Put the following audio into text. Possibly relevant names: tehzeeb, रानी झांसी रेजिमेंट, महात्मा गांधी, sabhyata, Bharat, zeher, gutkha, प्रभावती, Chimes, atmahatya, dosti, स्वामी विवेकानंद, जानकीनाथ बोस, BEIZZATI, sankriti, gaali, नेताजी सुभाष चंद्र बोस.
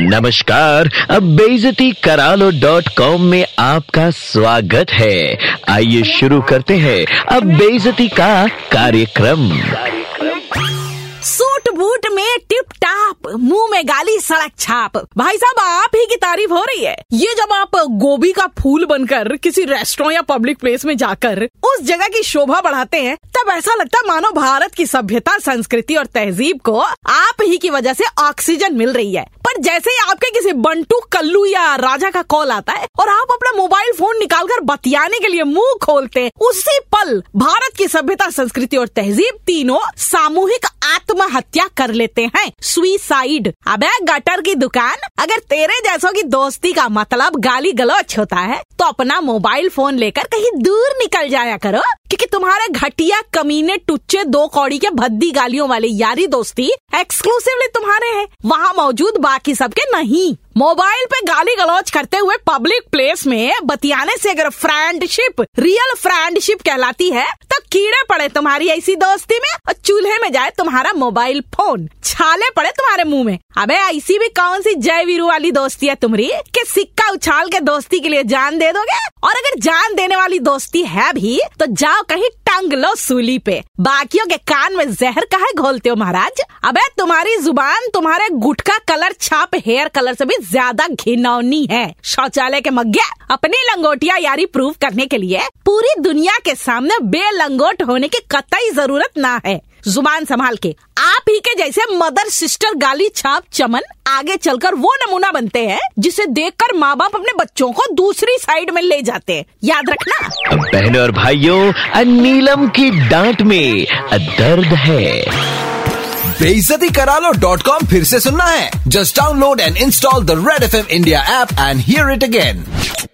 नमस्कार, अब बेइज्जती करालो .com में आपका स्वागत है। आइए शुरू करते हैं अब बेइज्जती का कार्यक्रम। सूट बूट में टिप टाप, मुंह में गाली सड़क छाप, भाई साहब आप ही की तारीफ हो रही है। ये जब आप गोभी का फूल बनकर किसी रेस्टोरेंट या पब्लिक प्लेस में जाकर उस जगह की शोभा बढ़ाते हैं, तब ऐसा लगता है मानो भारत की सभ्यता, संस्कृति और तहजीब को आप ही की वजह से ऑक्सीजन मिल रही है। पर जैसे ही आपके किसी बंटू, कल्लू या राजा का कॉल आता है और आप अपना मोबाइल फोन निकालकर बतियाने के लिए मुंह खोलते हैं, उसी पल भारत की सभ्यता, संस्कृति और तहजीब तीनों सामूहिक आत्महत्या कर लेते हैं। सुइसाइड। अबे गटर की दुकान, अगर तेरे जैसों की दोस्ती का मतलब गाली गलौच होता है तो अपना मोबाइल फोन लेकर कहीं दूर निकल जाया करो, क्योंकि तुम्हारे घटिया, कमीने, टुच्चे, दो कौड़ी के भद्दी गालियों वाले यारी दोस्ती एक्सक्लूसिवली तुम्हारे हैं, वहाँ मौजूद बाकी सबके नहीं। मोबाइल पे गाली गलौच करते हुए पब्लिक प्लेस में बतियाने से अगर फ्रेंडशिप रियल फ्रेंडशिप कहलाती है, तो कीड़े पड़े तुम्हारी ऐसी दोस्ती में और चूल्हे में जाए तुम्हारा मोबाइल फोन, छाले पड़े तुम्हारे मुंह में। अबे ऐसी भी कौन सी जय वीरू वाली दोस्ती है तुम्हारी कि सिक्का उछाल के दोस्ती के लिए जान दे दोगे? और अगर जान देने वाली दोस्ती है भी तो जाओ कहीं टांग लो सूली पे, बाकियों के कान में जहर काहे घोलते हो महाराज? अबे तुम्हारी जुबान तुम्हारे गुटखा कलर छाप हेयर कलर से भी ज्यादा घिनौनी है। शौचालय के मग्गे अपनी लंगोटिया यारी प्रूव करने के लिए पूरी दुनिया के सामने बेलंगोट होने की कतई जरूरत ना है। जुबान संभाल के आप ही के जैसे मदर सिस्टर गाली छाप चमन आगे चलकर वो नमूना बनते हैं जिसे देखकर माँ बाप अपने बच्चों को दूसरी साइड में ले जाते हैं, याद रखना। बहनों और भाइयों, नीलम की डांट में दर्द है। बेइज्जती करालो .com फिर से सुनना है। Just download and install the Red FM India app and hear it again.